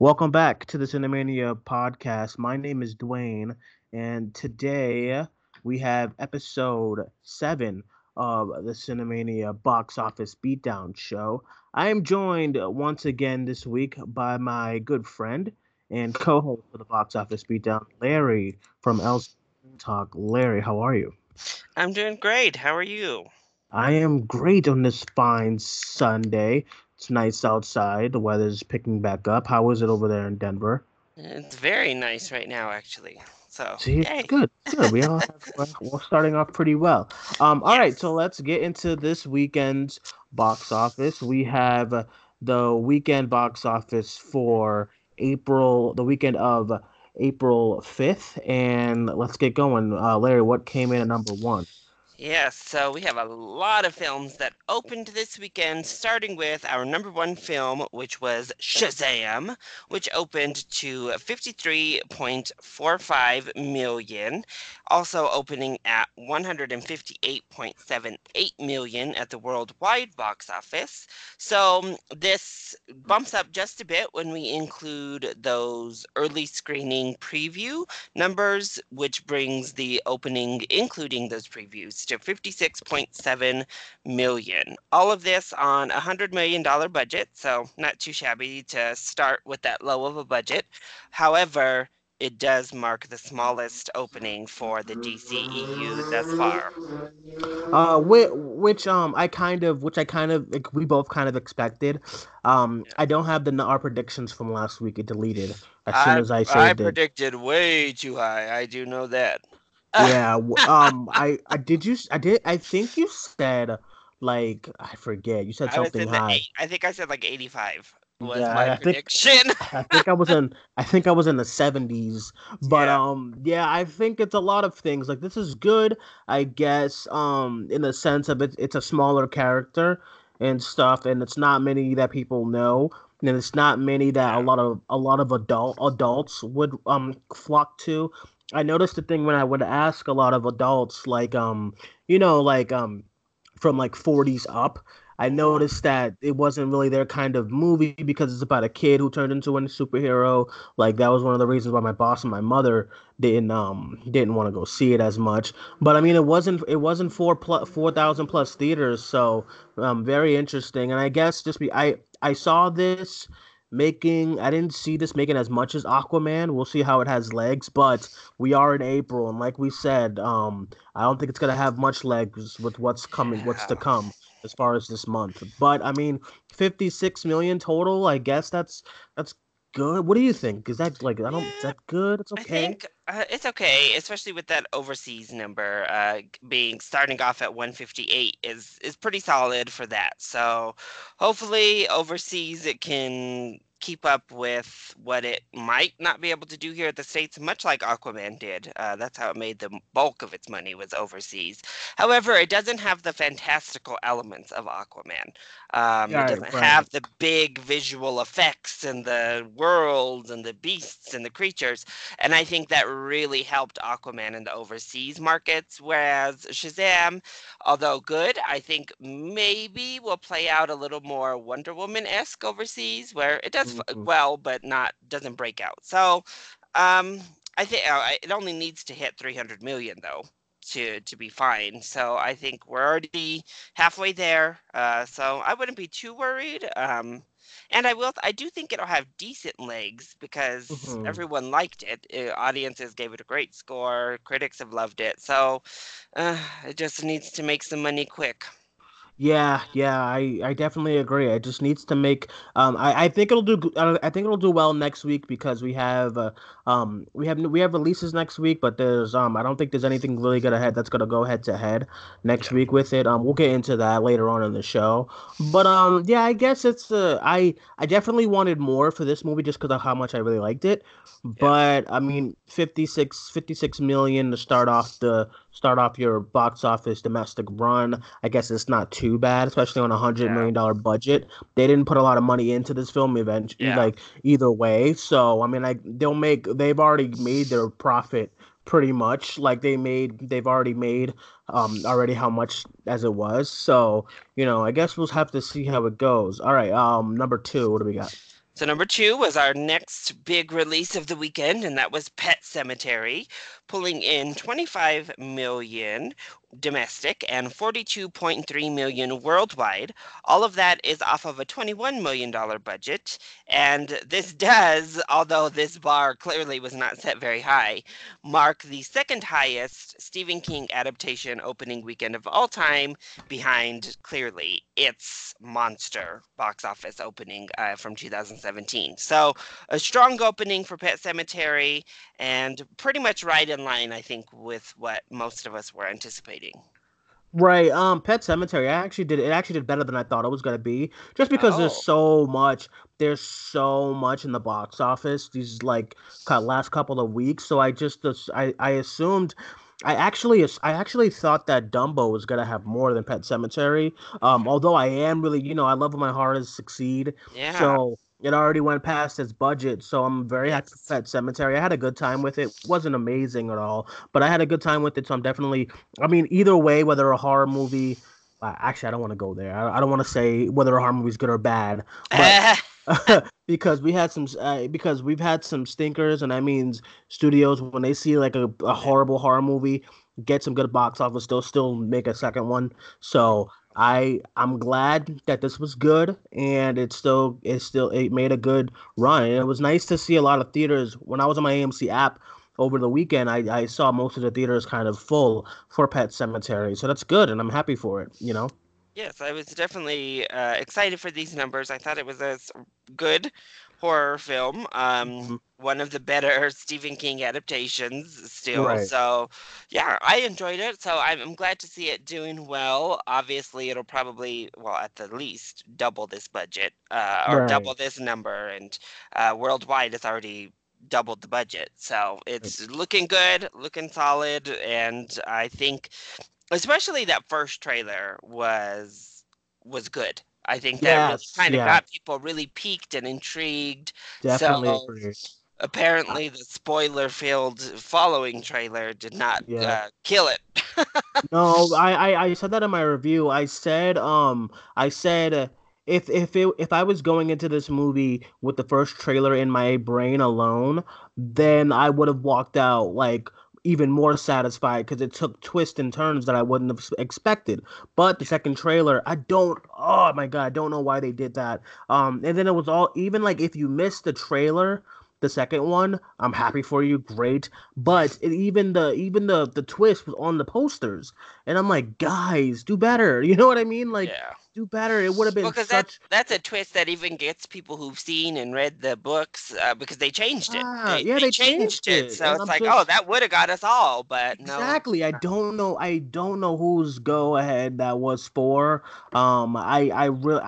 Welcome back to the Cinemania podcast. My name is Duane, and today we have episode 7 of the Cinemania Box Office Beatdown show. I am joined once again this week by my good friend and co-host for the Box Office Beatdown, Larry from LC Screen Talk. Larry, how are you? I'm doing great. How are you? I am great on this fine Sunday. It's nice outside. The weather's picking back up. How is it over there in Denver? It's very nice right now, actually. So, see, yay. Good. We're starting off pretty well. All right, so let's get into this weekend's box office. We have the weekend box office for the weekend of April 5th, and let's get going. Larry, what came in at number one? Yes, so we have a lot of films that opened this weekend, starting with our number one film, which was Shazam, which opened to $53.45 million, also opening at $158.78 million at the worldwide box office. So this bumps up just a bit when we include those early screening preview numbers, which brings the opening, including those previews, to $56.7 million. All of this on a $100 million budget, so not too shabby to start with that low of a budget. However, it does mark the smallest opening for the DCEU thus far. We both kind of expected. I don't have our predictions from last week. It deleted as soon as I saved it. I predicted way too high. I do know that. Yeah. I think you said something high. I think I said like 85 was my prediction. I think I was in the 70s. But I think it's a lot of things. Like, this is good, I guess, in the sense of it's a smaller character and stuff, and it's not many that people know. And it's not many that a lot of adults would flock to. I noticed the thing when I would ask a lot of adults, from 40s up, I noticed that it wasn't really their kind of movie because it's about a kid who turned into a superhero. Like, that was one of the reasons why my boss and my mother didn't want to go see it as much. But I mean, it wasn't 4,000 plus theaters, so very interesting. And I guess I didn't see this making as much as Aquaman. We'll see how it has legs, but we are in April, and like we said, I don't think it's gonna have much legs with what's to come as far as this month. But I mean, 56 million total. I guess that's good. What do you think? Is that is that good? It's okay. I think it's okay, especially with that overseas number being starting off at 158 is pretty solid for that. So hopefully overseas it can keep up with what it might not be able to do here at the States, much like Aquaman did. That's how it made the bulk of its money, was overseas. However, it doesn't have the fantastical elements of Aquaman. It doesn't have the big visual effects and the worlds and the beasts and the creatures. And I think that really helped Aquaman in the overseas markets, whereas Shazam, although good, I think maybe will play out a little more Wonder Woman-esque overseas, where it does well, but doesn't break out. So, I think it only needs to hit 300 million though to be fine. So I think we're already halfway there. So I wouldn't be too worried. And I do think it'll have decent legs because everyone liked it. Audiences gave it a great score. Critics have loved it. So it just needs to make some money quick. Yeah, I definitely agree. It just needs to make. I think it'll do well next week because we have releases next week, but there's I don't think there's anything really good ahead that's gonna go head to head next week with it. We'll get into that later on in the show. But I guess it's I definitely wanted more for this movie just because of how much I really liked it. Yeah. But I mean, 56 million to start off your box office domestic run. I guess it's not too bad, especially on a $100 million budget. They didn't put a lot of money into this film eventually, either way. So I mean, they've already made their profit pretty much. Like, they've already made already how much as it was. So I guess we'll have to see how it goes. All right, number two, what do we got? So number 2 was our next big release of the weekend, and that was Pet Sematary, pulling in $25 million domestic and $42.3 million worldwide. All of that is off of a $21 million budget. And this does, although this bar clearly was not set very high, mark the second highest Stephen King adaptation opening weekend of all time, behind clearly its monster box office opening from 2017. So a strong opening for Pet Sematary, and pretty much right in line, I think, with what most of us were anticipating. Right. Pet Sematary, it actually did better than I thought it was going to be, just because there's so much in the box office these last couple of weeks. So I actually thought that Dumbo was going to have more than Pet Sematary. Although I am really, I love when my horrors succeed. Yeah. So it already went past its budget, so I'm very happy with Pet Sematary. I had a good time with it. It wasn't amazing at all, but I had a good time with it, so I'm definitely... I mean, either way, whether a horror movie... Actually, I don't want to go there. I don't want to say whether a horror movie is good or bad, but because we've had some stinkers, and that means studios, when they see a horrible horror movie get some good box office, they'll still make a second one, so... I'm glad that this was good, and it made a good run. And it was nice to see a lot of theaters. When I was on my AMC app over the weekend, I saw most of the theaters kind of full for Pet Sematary. So that's good, and I'm happy for it, Yes, I was definitely excited for these numbers. I thought it was a good horror film, one of the better Stephen King adaptations still. Right. So, yeah, I enjoyed it. So I'm glad to see it doing well. Obviously, it'll probably, at the least, double this budget or double this number. And worldwide, it's already doubled the budget. So it's looking good, looking solid. And I think especially that first trailer was good. I think that got people really piqued and intrigued. Definitely. So apparently the spoiler-filled following trailer did not kill it. No, I said that in my review. I said if I was going into this movie with the first trailer in my brain alone, then I would have walked out even more satisfied, because it took twists and turns that I wouldn't have expected. But the second trailer, I don't know why they did that. And then it was all, even if you missed the trailer, the second one, I'm happy for you, great. But even the twist was on the posters, and I'm like, guys, do better. You know what I mean? Do better. It would have been that's a twist that even gets people who've seen and read the books because they changed it. They changed it. So it's that would have got us all, but no. Exactly. I don't know whose go ahead that was for. I would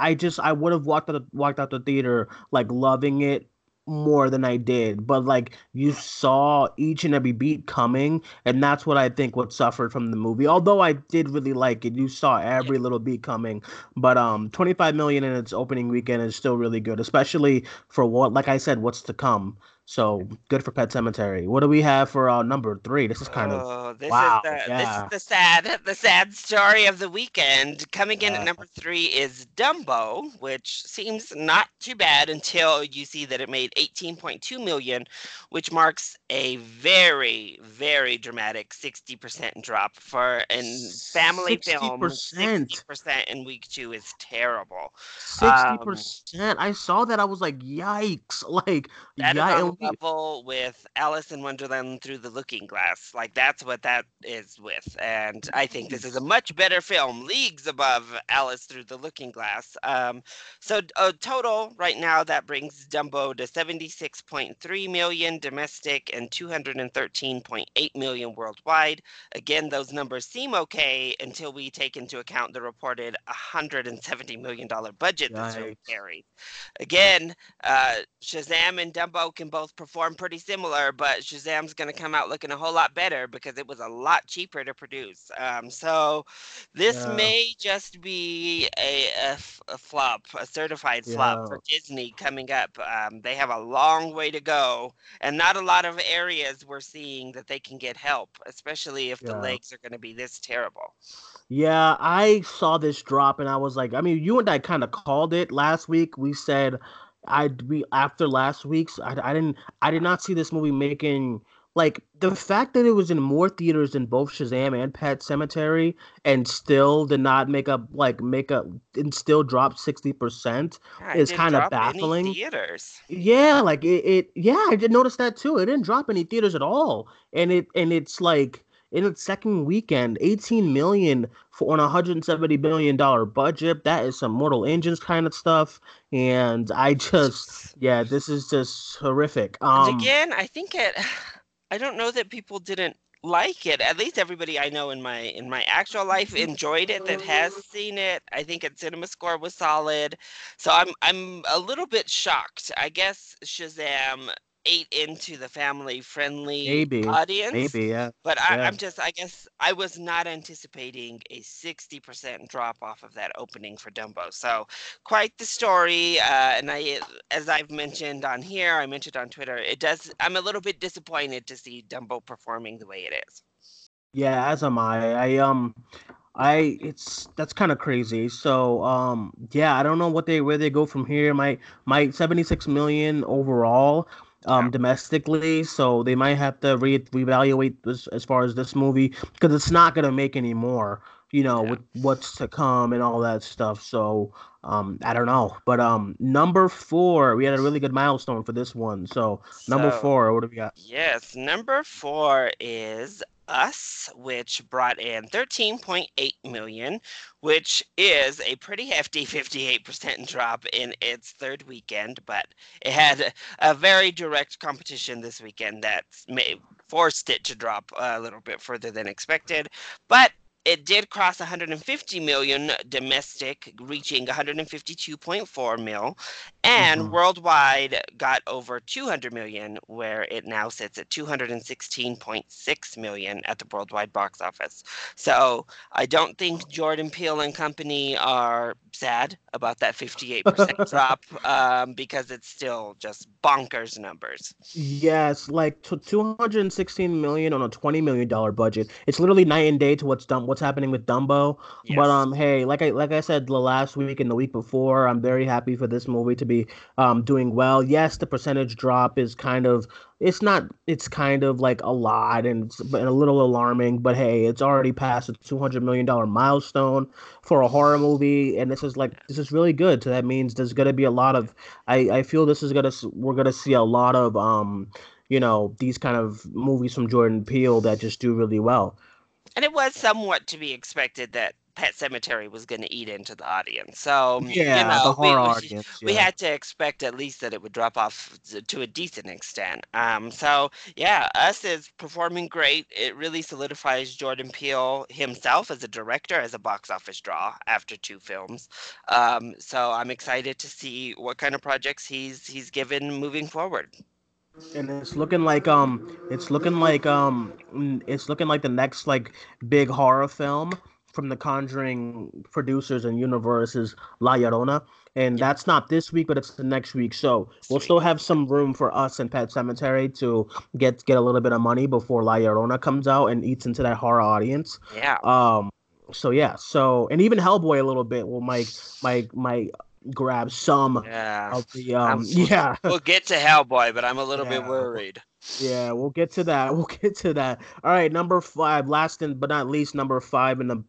have walked out the theater loving it more than I did, but you saw each and every beat coming, and that's what I think what suffered from the movie. Although I did really like it, you saw every little beat coming. But $25 million in its opening weekend is still really good, especially for what's to come. So good for Pet Sematary. What do we have for number 3? This is the sad story of the weekend. Coming in at number 3 is Dumbo, which seems not too bad until you see that it made $18.2 million, which marks a very, very dramatic 60% drop for a family film. 60% in week 2 is terrible. 60%. I saw that. I was like, yikes! Level with Alice in Wonderland Through the Looking Glass. That's what that is with. And I think this is a much better film, leagues above Alice Through the Looking Glass. So a total right now that brings Dumbo to $76.3 million domestic and $213.8 million worldwide. Again, those numbers seem okay until we take into account the reported $170 million budget that's really carried. Again, Shazam and Dumbo can both perform pretty similar, but Shazam's going to come out looking a whole lot better because it was a lot cheaper to produce. So this may just be a flop, a certified flop for Disney coming up. They have a long way to go, and not a lot of areas we're seeing that they can get help, especially if the legs are going to be this terrible. Yeah, I saw this drop, and I was like, I mean, you and I kind of called it last week. We said after last week's, I did not see this movie making, like, the fact that it was in more theaters than both Shazam and Pet Sematary and still did not make up and still dropped 60% is kind of baffling. Any theaters. Yeah, like it, I did notice that too. It didn't drop any theaters at all. And it's like in its second weekend, $18 million for on a $170 billion budget. That is some Mortal Engines kind of stuff. And I just, yeah, this is just horrific. And again, I think it. I don't know that people didn't like it. At least everybody I know in my actual life enjoyed it that has seen it. I think its CinemaScore was solid. So I'm a little bit shocked. I guess Shazam ate into the family-friendly audience. Maybe, yeah. But yeah. I guess I was not anticipating a 60% drop off of that opening for Dumbo. So quite the story. And as I've mentioned on here, I mentioned on Twitter, I'm a little bit disappointed to see Dumbo performing the way it is. Yeah, as am I. That's kind of crazy. So, yeah, I don't know where they go from here. My 76 million overall. Domestically, so they might have to reevaluate this as far as this movie, because it's not going to make any more, with what's to come and all that stuff. So I don't know, but number 4, we had a really good milestone for this one. So number 4, what do we got? Yes, number 4 is Us, which brought in $13.8 million, which is a pretty hefty 58% drop in its third weekend, but it had a very direct competition this weekend that forced it to drop a little bit further than expected. But it did cross $150 million domestic, reaching $152.4 mil, and worldwide got over $200 million, where it now sits at $216.6 million at the worldwide box office. So I don't think Jordan Peele and company are sad about that 58% drop, because it's still just bonkers numbers. Yes, like $216 million on a $20 million budget. It's literally night and day to what's happening with Dumbo. Yes. But hey, like I said the last week and the week before, I'm very happy for this movie to be doing well. Yes, the percentage drop is kind of it's kind of like a lot and a little alarming, but hey, it's already past the $200 million milestone for a horror movie, and this is really good. So that means there's going to be a lot of we're going to see a lot of these kind of movies from Jordan Peele that just do really well. And it was somewhat to be expected that Pet Sematary was going to eat into the audience. So, the horror audience. We had to expect at least that it would drop off to a decent extent. Us is performing great. It really solidifies Jordan Peele himself as a director, as a box office draw after 2 films. So I'm excited to see what kind of projects he's given moving forward. And it's looking like the next big horror film from the Conjuring producers and universe is La Llorona, and that's not this week, but it's the next week. So we'll still have some room for Us and Pet Sematary to get a little bit of money before La Llorona comes out and eats into that horror audience. Yeah. And even Hellboy a little bit will might grab some of the we'll get to Hellboy, but I'm a little bit worried. Yeah, we'll get to that. All right, number 5, last and but not least, number 5 in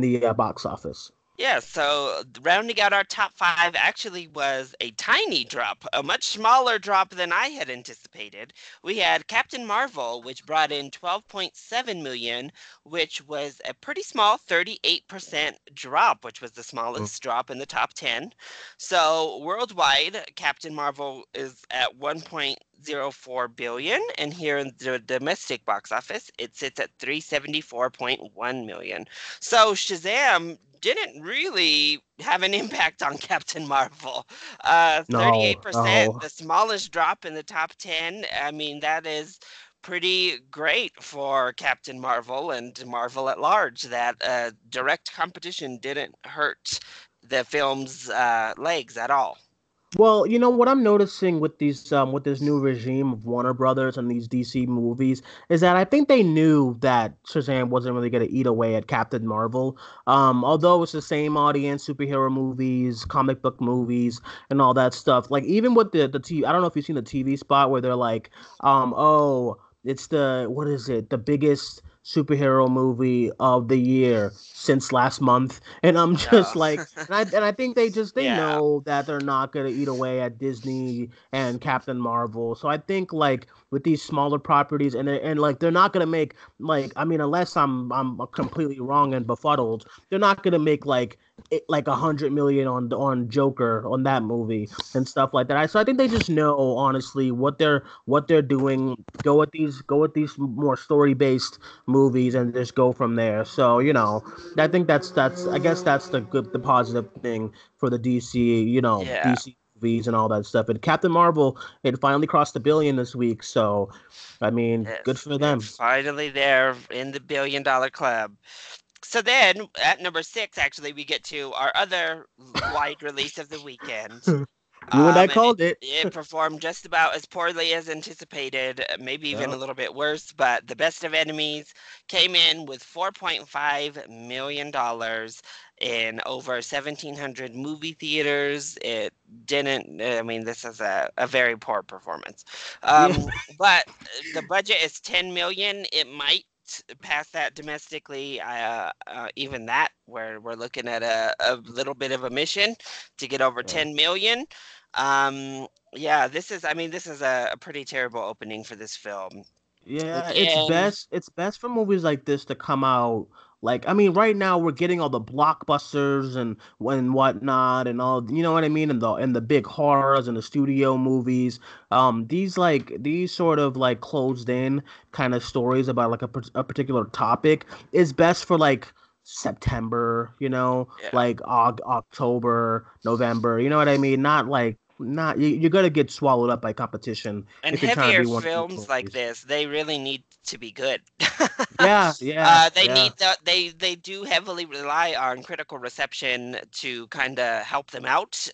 the box office. Yeah, so rounding out our top 5 actually was a tiny drop, a much smaller drop than I had anticipated. We had Captain Marvel, which brought in $12.7 million, which was a pretty small 38% drop, which was the smallest drop in the top 10. So worldwide, Captain Marvel is at $1.04 billion, and here in the domestic box office, it sits at $374.1 million. So Shazam didn't really have an impact on Captain Marvel. 38%, the smallest drop in the top 10. I mean, that is pretty great for Captain Marvel and Marvel at large, that direct competition didn't hurt the film's legs at all. Well, you know what I'm noticing with these with this new regime of Warner Brothers and these DC movies is that I think they knew that Shazam wasn't really going to eat away at Captain Marvel. Although it's the same audience, superhero movies, comic book movies, and all that stuff. Like even with the TV, I don't know if you've seen the TV spot where they're like, oh, it's the what is it? The biggest superhero movie of the year since last month, and I'm just like, and I think they just know that they're not gonna eat away at Disney and Captain Marvel. So I think like with these smaller properties, and like they're not gonna make like, I mean, unless I'm completely wrong and befuddled, they're not gonna make like $100 million on Joker, on that movie and stuff like that. So I think they just know honestly what they're doing. Go with these more story based movies and just go from there. So I think that's the positive thing for the DC DC movies and all that stuff. And Captain Marvel, it finally crossed the $1 billion this week. So I mean, good for them. Finally, they're in the $1 billion club. So then, at number 6, actually, we get to our other wide release of the weekend. I called it. It performed just about as poorly as anticipated, maybe even a little bit worse, but The Best of Enemies came in with $4.5 million in over 1,700 movie theaters. It didn't, I mean, this is a very poor performance. But the budget is $10 million. It might past that domestically, even that, where we're looking at a little bit of a mission to get over 10 million. This is a pretty terrible opening for this film. Yeah, it's best for movies like this to come out. Like, I mean, right now we're getting all the blockbusters and whatnot and all, you know what I mean? And the big horrors and the studio movies. These sort of like closed in kind of stories about like a particular topic is best for like September, like October, November, you know what I mean? Not you're gonna get swallowed up by competition. And heavier films like this, they really need to be good. They do heavily rely on critical reception to kind of help them out.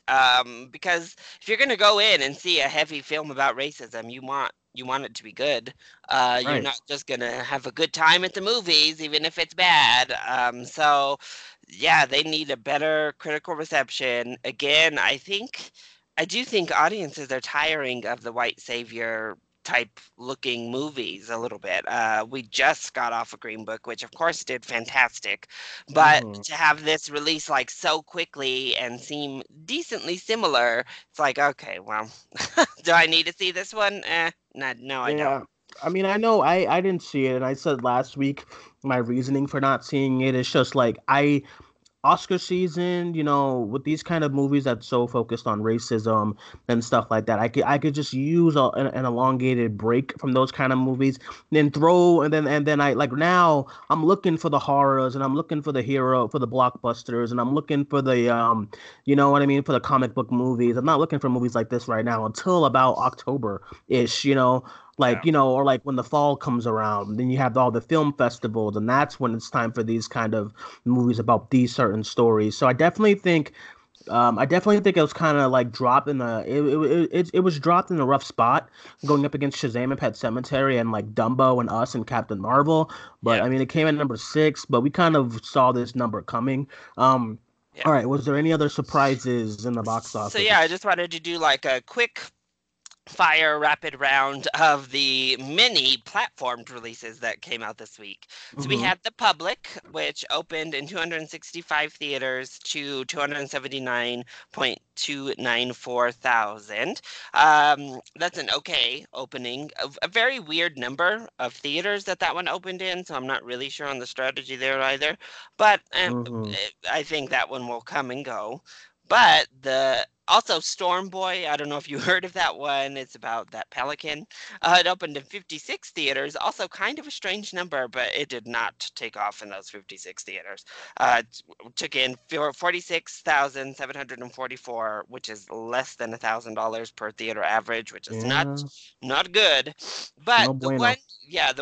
Because if you're gonna go in and see a heavy film about racism, you want it to be good. You're not just gonna have a good time at the movies, even if it's bad. They need a better critical reception. Again, I do think audiences are tiring of the white savior type looking movies a little bit. We just got off a Green Book, which of course did fantastic, but to have this release like so quickly and seem decently similar, it's like, okay, well, do I need to see this one? No, I don't. I mean, I know I didn't see it, and I said last week my reasoning for not seeing it is just like Oscar season, with these kind of movies that's so focused on racism and stuff like that, I could just use an elongated break from those kind of movies. And then I like now I'm looking for the horrors and I'm looking for the hero for the blockbusters and I'm looking for the for the comic book movies. I'm not looking for movies like this right now until about October-ish, or like when the fall comes around, then you have all the film festivals, and that's when it's time for these kind of movies about these certain stories. So I definitely think it was kind of like dropped in a rough spot, going up against Shazam and Pet Sematary and like Dumbo and Us and Captain Marvel. But I mean, it came in number 6, but we kind of saw this number coming. All right, was there any other surprises in the box office? So I just wanted to do like a quick fire rapid round of the mini platformed releases that came out this week. So we had The Public, which opened in 265 theaters to 279,294,000. That's an okay opening. A very weird number of theaters that one opened in, so I'm not really sure on the strategy there either. But I think that one will come and go. But also Storm Boy, I don't know if you heard of that one. It's about that pelican. It opened in 56 theaters, also kind of a strange number, but it did not take off in those 56 theaters. It took in $46,744, which is less than $1,000 per theater average, which is not good. But the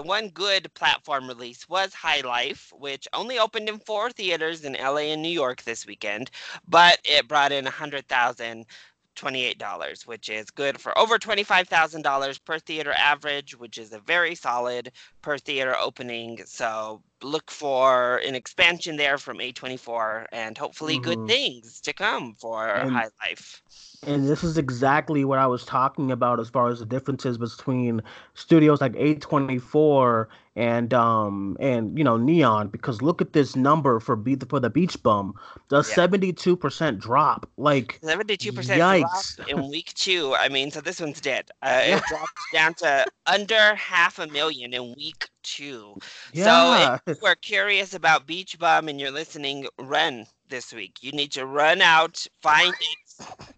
one good platform release was High Life, which only opened in 4 theaters in LA and New York this weekend, but it brought in 100,000 $28, which is good for over $25,000 per theater average, which is a very solid per theater opening. So look for an expansion there from A24 and hopefully good things to come for High Life. And this is exactly what I was talking about as far as the differences between studios like A24 and you know, Neon, because look at this number for the Beach Bum, the 72% drop. Like 72% drop in week 2. I mean, so this one's dead. It dropped down to under 500,000 in week 2. Yeah. So if you are curious about Beach Bum and you're listening, run this week. You need to run out, find it.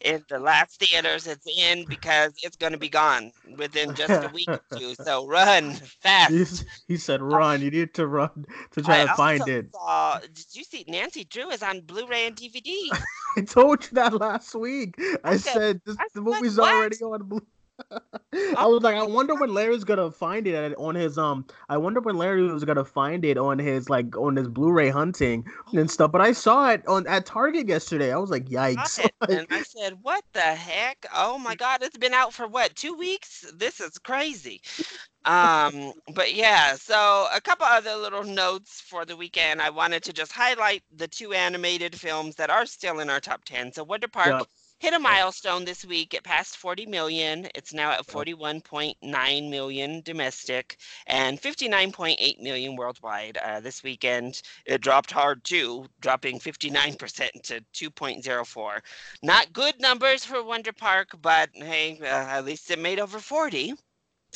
If the last theaters it's in, because it's going to be gone within just a week or two. So run fast. He said run. You need to run to try to find it. Did you see Nancy Drew is on Blu-ray and DVD? I told you that last week. I said the movie's already on Blu-ray. I was like, I wonder when Larry was gonna find it on his Blu-ray hunting and stuff. But I saw it at Target yesterday. I was like, yikes! And I said, what the heck? Oh my God! It's been out for 2 weeks? This is crazy. But yeah, so a couple other little notes for the weekend. I wanted to just highlight the 2 animated films that are still in our top 10. So Wonder Park. Yep. Hit a milestone this week. It passed 40 million. It's now at 41.9 million domestic and 59.8 million worldwide. This weekend, it dropped hard too, dropping 59% to 2.04. Not good numbers for Wonder Park, but hey, at least it made over 40.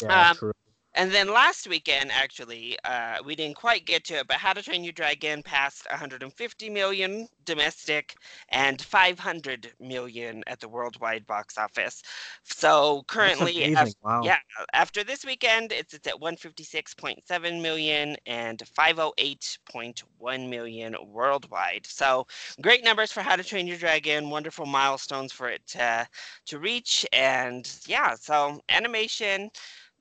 Yeah, true. And then last weekend, actually, we didn't quite get to it, but How to Train Your Dragon passed 150 million domestic and 500 million at the worldwide box office. So currently, after this weekend, it's at 156.7 million and 508.1 million worldwide. So great numbers for How to Train Your Dragon, wonderful milestones for it to reach. And yeah, so animation...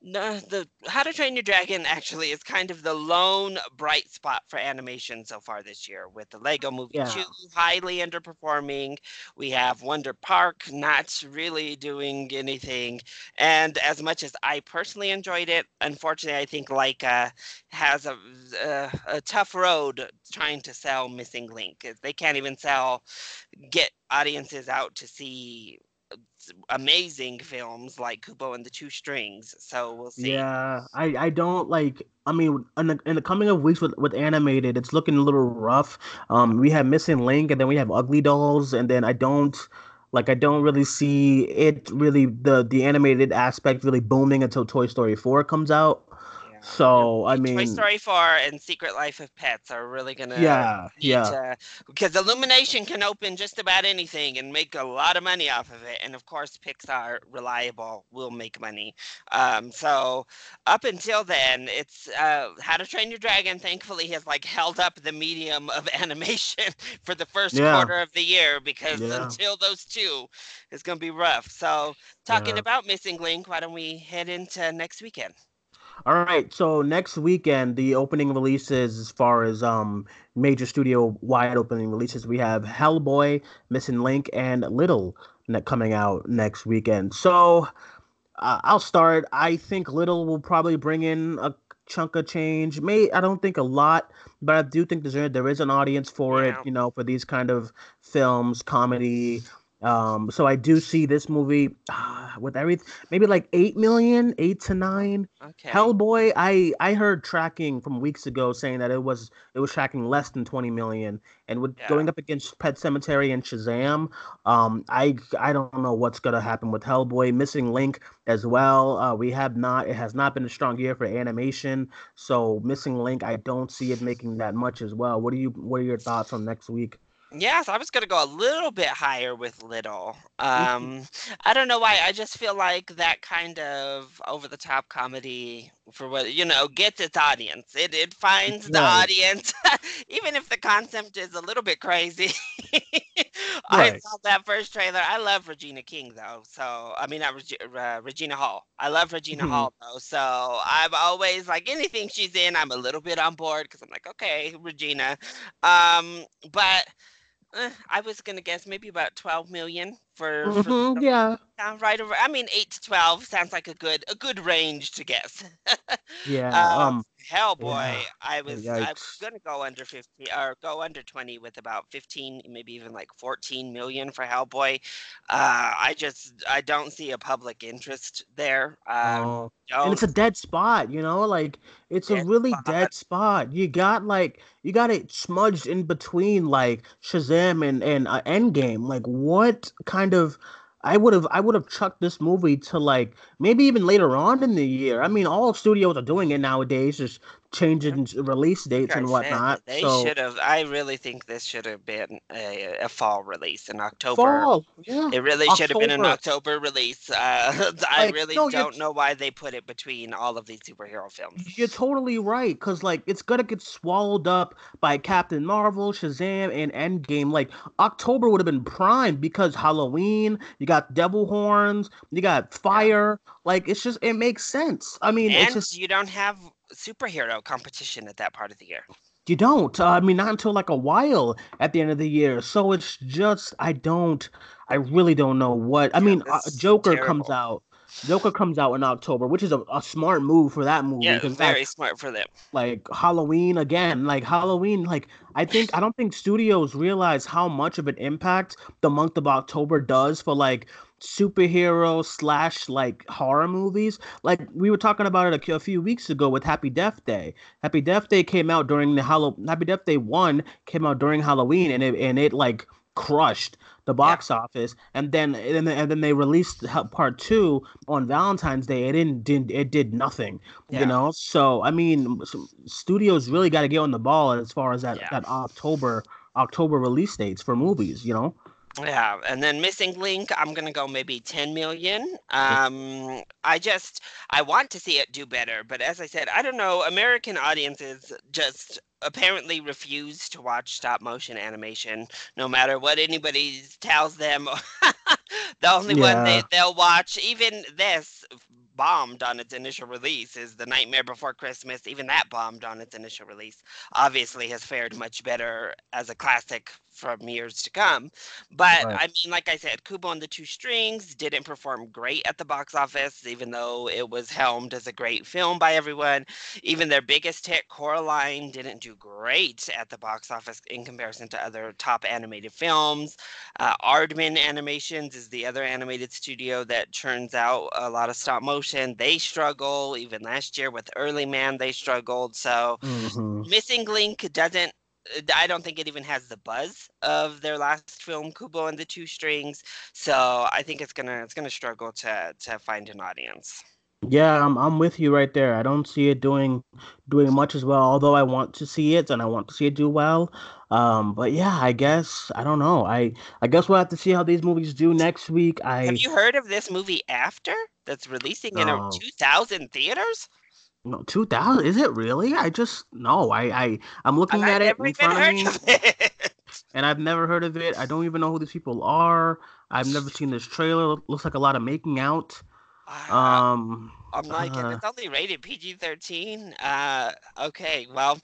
No, the How to Train Your Dragon actually is kind of the lone bright spot for animation so far this year, with the Lego Movie 2 highly underperforming. We have Wonder Park not really doing anything. And as much as I personally enjoyed it, unfortunately, I think Leica has a tough road trying to sell Missing Link. They can't even get audiences out to see amazing films like Kubo and the Two Strings, so we'll see. Yeah, I don't like. I mean, in the coming of weeks with animated, it's looking a little rough. We have Missing Link, and then we have Ugly Dolls, and then I don't really see it really the animated aspect really booming until Toy Story 4 comes out. So, I mean... Toy Story 4 and Secret Life of Pets are really going to... Because Illumination can open just about anything and make a lot of money off of it. And, of course, Pixar, reliable, will make money. So, up until then, it's... How to Train Your Dragon, thankfully, has, held up the medium of animation for the first quarter of the year. Because until those two, it's going to be rough. So, talking about Missing Link, why don't we head into next weekend? All right, so next weekend, the opening releases as far as major studio-wide opening releases, we have Hellboy, Missing Link, and Little coming out next weekend. So I'll start. I think Little will probably bring in a chunk of change. I don't think a lot, but I do think there is an audience for it, you know, for these kind of films, comedy. So I do see this movie with everything, maybe 8 million, 8 to 9. Okay. Hellboy, I heard tracking from weeks ago saying that it was tracking less than 20 million, and with going up against Pet Sematary and Shazam, I don't know what's gonna happen with Hellboy. Missing Link as well. It has not been a strong year for animation. So Missing Link, I don't see it making that much as well. What are your thoughts on next week? Yes, I was going to go a little bit higher with Little. I don't know why. I just feel like that kind of over-the-top comedy, for what, you know, gets its audience. It finds the audience, even if the concept is a little bit crazy. I saw that first trailer. I love Regina King, though. So, I mean, Regina Hall. I love Regina Hall, though. So, I'm always anything she's in, I'm a little bit on board because I'm okay, Regina. But I was going to guess maybe about 12 million for yeah. Right over, I mean 8 to 12 sounds like a good range to guess. Yeah. Hellboy, yeah. I was going to go under 50 or go under 20 with about 15, maybe even like 14 million for Hellboy. I don't see a public interest there. And it's a dead spot, you know, like it's a really dead spot. You got it smudged in between like Shazam and Endgame. Like what kind of, I would have chucked this movie to like maybe even later on in the year. I mean, all studios are doing it nowadays, just changing release dates and whatnot. I really think this should have been a fall release in October. Fall, yeah. It really should have been an October release. I don't know why they put it between all of these superhero films. You're totally right, because like it's gonna get swallowed up by Captain Marvel, Shazam, and Endgame. Like October would have been prime because Halloween. You got devil horns. You got fire. Yeah. Like it makes sense. I mean, and it's just you don't have superhero competition at that part of the year. You don't. I mean, not until like a while at the end of the year. So it's just I really don't know what. I mean, Joker comes out in October, which is a smart move for that movie. Yeah, very smart for them. Like Halloween again. Like Halloween. Like I don't think studios realize how much of an impact the month of October does for like superhero / like horror movies. Like we were talking about it a few weeks ago with Happy Death Day. Happy Death Day came out during Happy Death Day 1 came out during Halloween, and it like crushed the box office, and then they released part 2 on Valentine's Day. It did nothing, you know. So I mean, studios really got to get on the ball as far as that October release dates for movies, you know. Yeah, and then Missing Link, I'm going to go maybe 10 million. I want to see it do better. But as I said, I don't know, American audiences just apparently refuse to watch stop motion animation, no matter what anybody tells them. The only one they'll watch, even this bombed on its initial release, is The Nightmare Before Christmas. Even that bombed on its initial release. Obviously has fared much better as a classic from years to come. But I mean, like I said, Kubo and the Two Strings didn't perform great at the box office, even though it was helmed as a great film by everyone. Even their biggest hit, Coraline, didn't do great at the box office in comparison to other top animated films. Aardman Animations is the other animated studio that churns out a lot of stop motion. They struggle. Even last year with Early Man, they struggled. So Missing Link doesn't, I don't think it even has the buzz of their last film, Kubo and the Two Strings. So I think it's gonna struggle to find an audience. Yeah, I'm with you right there. I don't see it doing much as well, although I want to see it and I want to see it do well. But yeah, I guess I don't know. I guess we'll have to see how these movies do next week. Have you heard of this movie After that's releasing in 2,000 theaters? No, 2,000? Is it really? I'm looking at it in front of me, and I've never heard of it. I don't even know who these people are. I've never seen this trailer. Looks like a lot of making out. I'm like, it's only rated PG-13. Okay, well,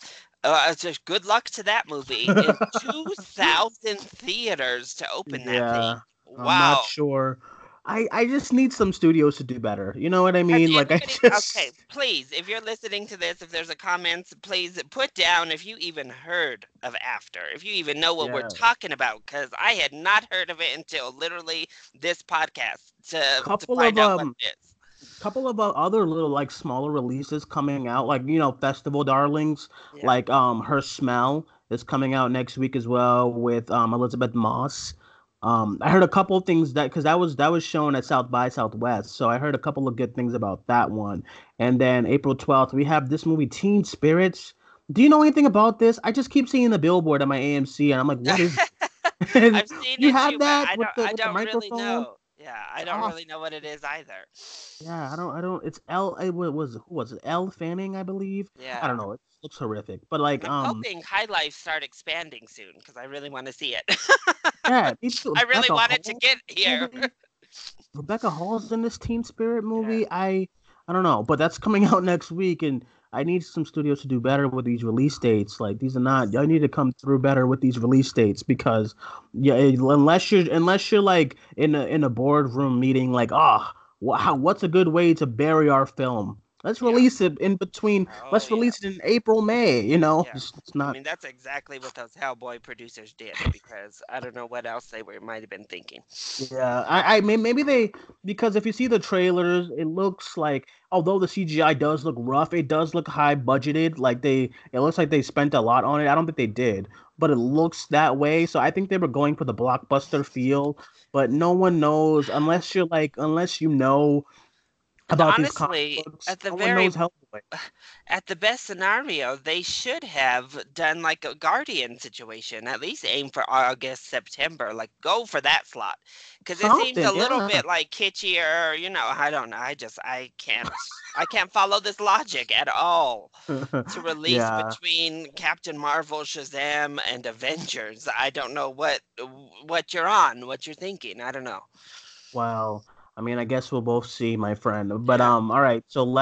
just good luck to that movie. In 2,000 theaters to open that thing. Wow. I'm not sure. I just need some studios to do better. You know what I mean? Okay, please, if you're listening to this, if there's a comment, please put down if you even heard of After, if you even know what we're talking about, because I had not heard of it until literally this podcast to find out what it is. Couple of other little like smaller releases coming out, like, you know, festival darlings, like Her Smell is coming out next week as well with Elizabeth Moss. I heard a couple of things that, because that was shown at South by Southwest, so I heard a couple of good things about that one. And then April 12th we have this movie Teen Spirits. Do you know anything about this? I just keep seeing the billboard at my AMC, and I'm like, what is? I've seen you have that with the microphone. Really know. Yeah, I don't really know what it is either. Yeah, I don't. It's L. Who was it? L. Fanning, I believe. Yeah. I don't know. It looks horrific. But like, I'm hoping High Life start expanding soon because I really want to see it. Yeah, me too. I really wanted to get here. Rebecca Hall's in this Teen Spirit movie. I don't know, but that's coming out next week, and I need some studios to do better with these release dates. Like, these are not, y'all need to come through better with these release dates, because yeah, unless you're like in a boardroom meeting, like, what's a good way to bury our film? Let's release it in between. Let's release it in April, May, you know? Yeah. It's not... I mean, that's exactly what those Hellboy producers did, because I don't know what else they might have been thinking. Yeah, I mean, maybe they... Because if you see the trailers, it looks like... Although the CGI does look rough, it does look high-budgeted. Like, it looks like they spent a lot on it. I don't think they did, but it looks that way. So I think they were going for the blockbuster feel, but no one knows unless you know... About honestly, at the best scenario, they should have done like a Guardian situation. At least aim for August, September. Like, go for that slot, because it seems a little bit like kitschy, or you know, I don't know. I can't follow this logic at all to release between Captain Marvel, Shazam, and Avengers. I don't know what you're thinking. I don't know. Wow. I mean, I guess we'll both see, my friend. But all right. So we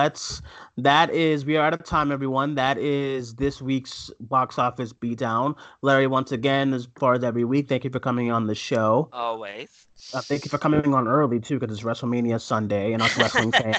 are out of time, everyone. That is this week's Box Office Beatdown. Larry, once again, as far as every week, thank you for coming on the show. Always. Thank you for coming on early too, because it's WrestleMania Sunday, and us wrestling fans.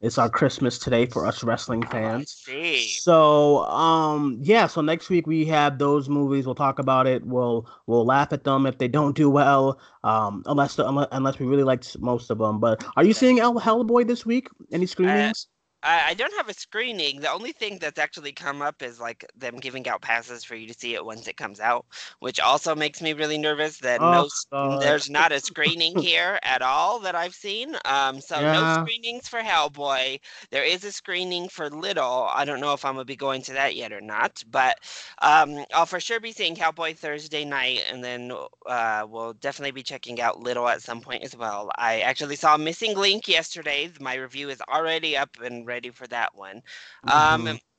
It's our Christmas today for us wrestling fans. Oh, I see. So, so next week we have those movies. We'll talk about it. We'll laugh at them if they don't do well, unless we really liked most of them. But are you seeing Hellboy this week? Any screenings? I don't have a screening. The only thing that's actually come up is like them giving out passes for you to see it once it comes out, which also makes me really nervous that there's not a screening here at all that I've seen. No screenings for Hellboy. There is a screening for Little. I don't know if I'm going to be going to that yet or not, but I'll for sure be seeing Hellboy Thursday night, and then we'll definitely be checking out Little at some point as well. I actually saw Missing Link yesterday. My review is already up and ready for that one.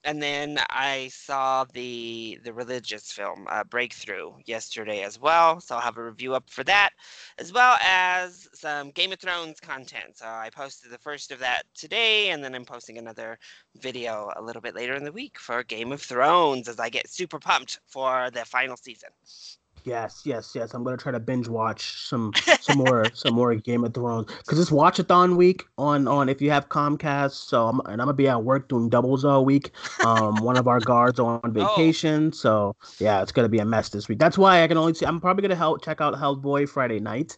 And then I saw the religious film Breakthrough yesterday as well, so I'll have a review up for that, as well as some Game of Thrones content. So I posted the first of that today, and then I'm posting another video a little bit later in the week for Game of Thrones, as I get super pumped for the final season. Yes. I'm gonna try to binge watch some more Game of Thrones, because it's Watchathon week on if you have Comcast. So I'm gonna be at work doing doubles all week. One of our guards on vacation, so yeah, it's gonna be a mess this week. That's why I can only see. I'm probably gonna check out Hellboy Friday night.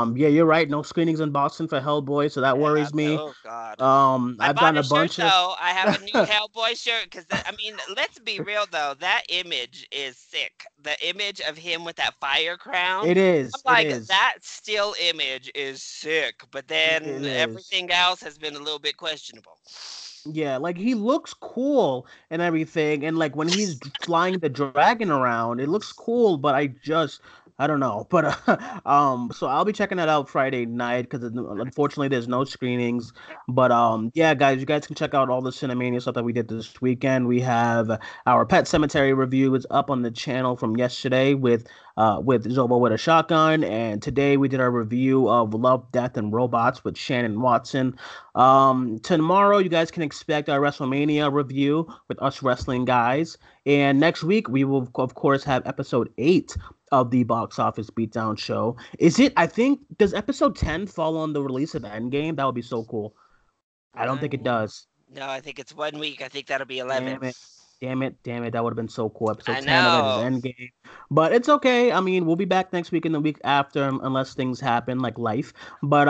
Yeah. You're right. No screenings in Boston for Hellboy, so that worries me. Oh God. I've done a bunch shirt, though. I have a new Hellboy shirt, because I mean, let's be real though. That image is sick. The image of him with that fire crown. It is. I'm like, that still image is sick, but then everything else has been a little bit questionable. Yeah, like, he looks cool and everything, and like when he's flying the dragon around, it looks cool, but I don't know. But so I'll be checking that out Friday night, because unfortunately there's no screenings. But guys, you guys can check out all the Cinemania stuff that we did this weekend. We have our Pet Sematary review is up on the channel from yesterday with Zobo with a Shotgun, and today we did our review of Love, Death, and Robots with Shannon Watson. Tomorrow you guys can expect our WrestleMania review with us wrestling guys, and next week we will of course have episode 8 of the Box Office Beatdown show. Does episode 10 fall on the release of Endgame? That would be so cool. I don't think it does. No, I think it's 1 week. I think that'll be 11. Damn it. That would have been so cool. Episode 10 of Endgame. But it's okay. I mean, we'll be back next week and the week after, unless things happen, like life. But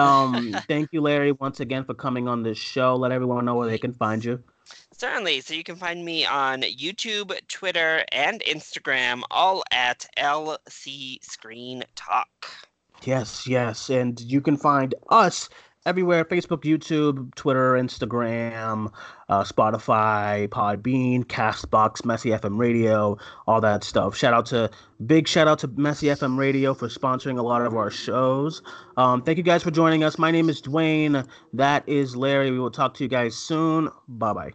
thank you, Larry, once again for coming on this show. Let everyone know where they can find you. Certainly. So you can find me on YouTube, Twitter, and Instagram, all at LC Screen Talk. Yes. And you can find us everywhere: Facebook, YouTube, Twitter, Instagram, Spotify, Podbean, Castbox, Messy FM Radio, all that stuff. Big shout out to Messy FM Radio for sponsoring a lot of our shows. Thank you guys for joining us. My name is Duane. That is Larry. We will talk to you guys soon. Bye-bye.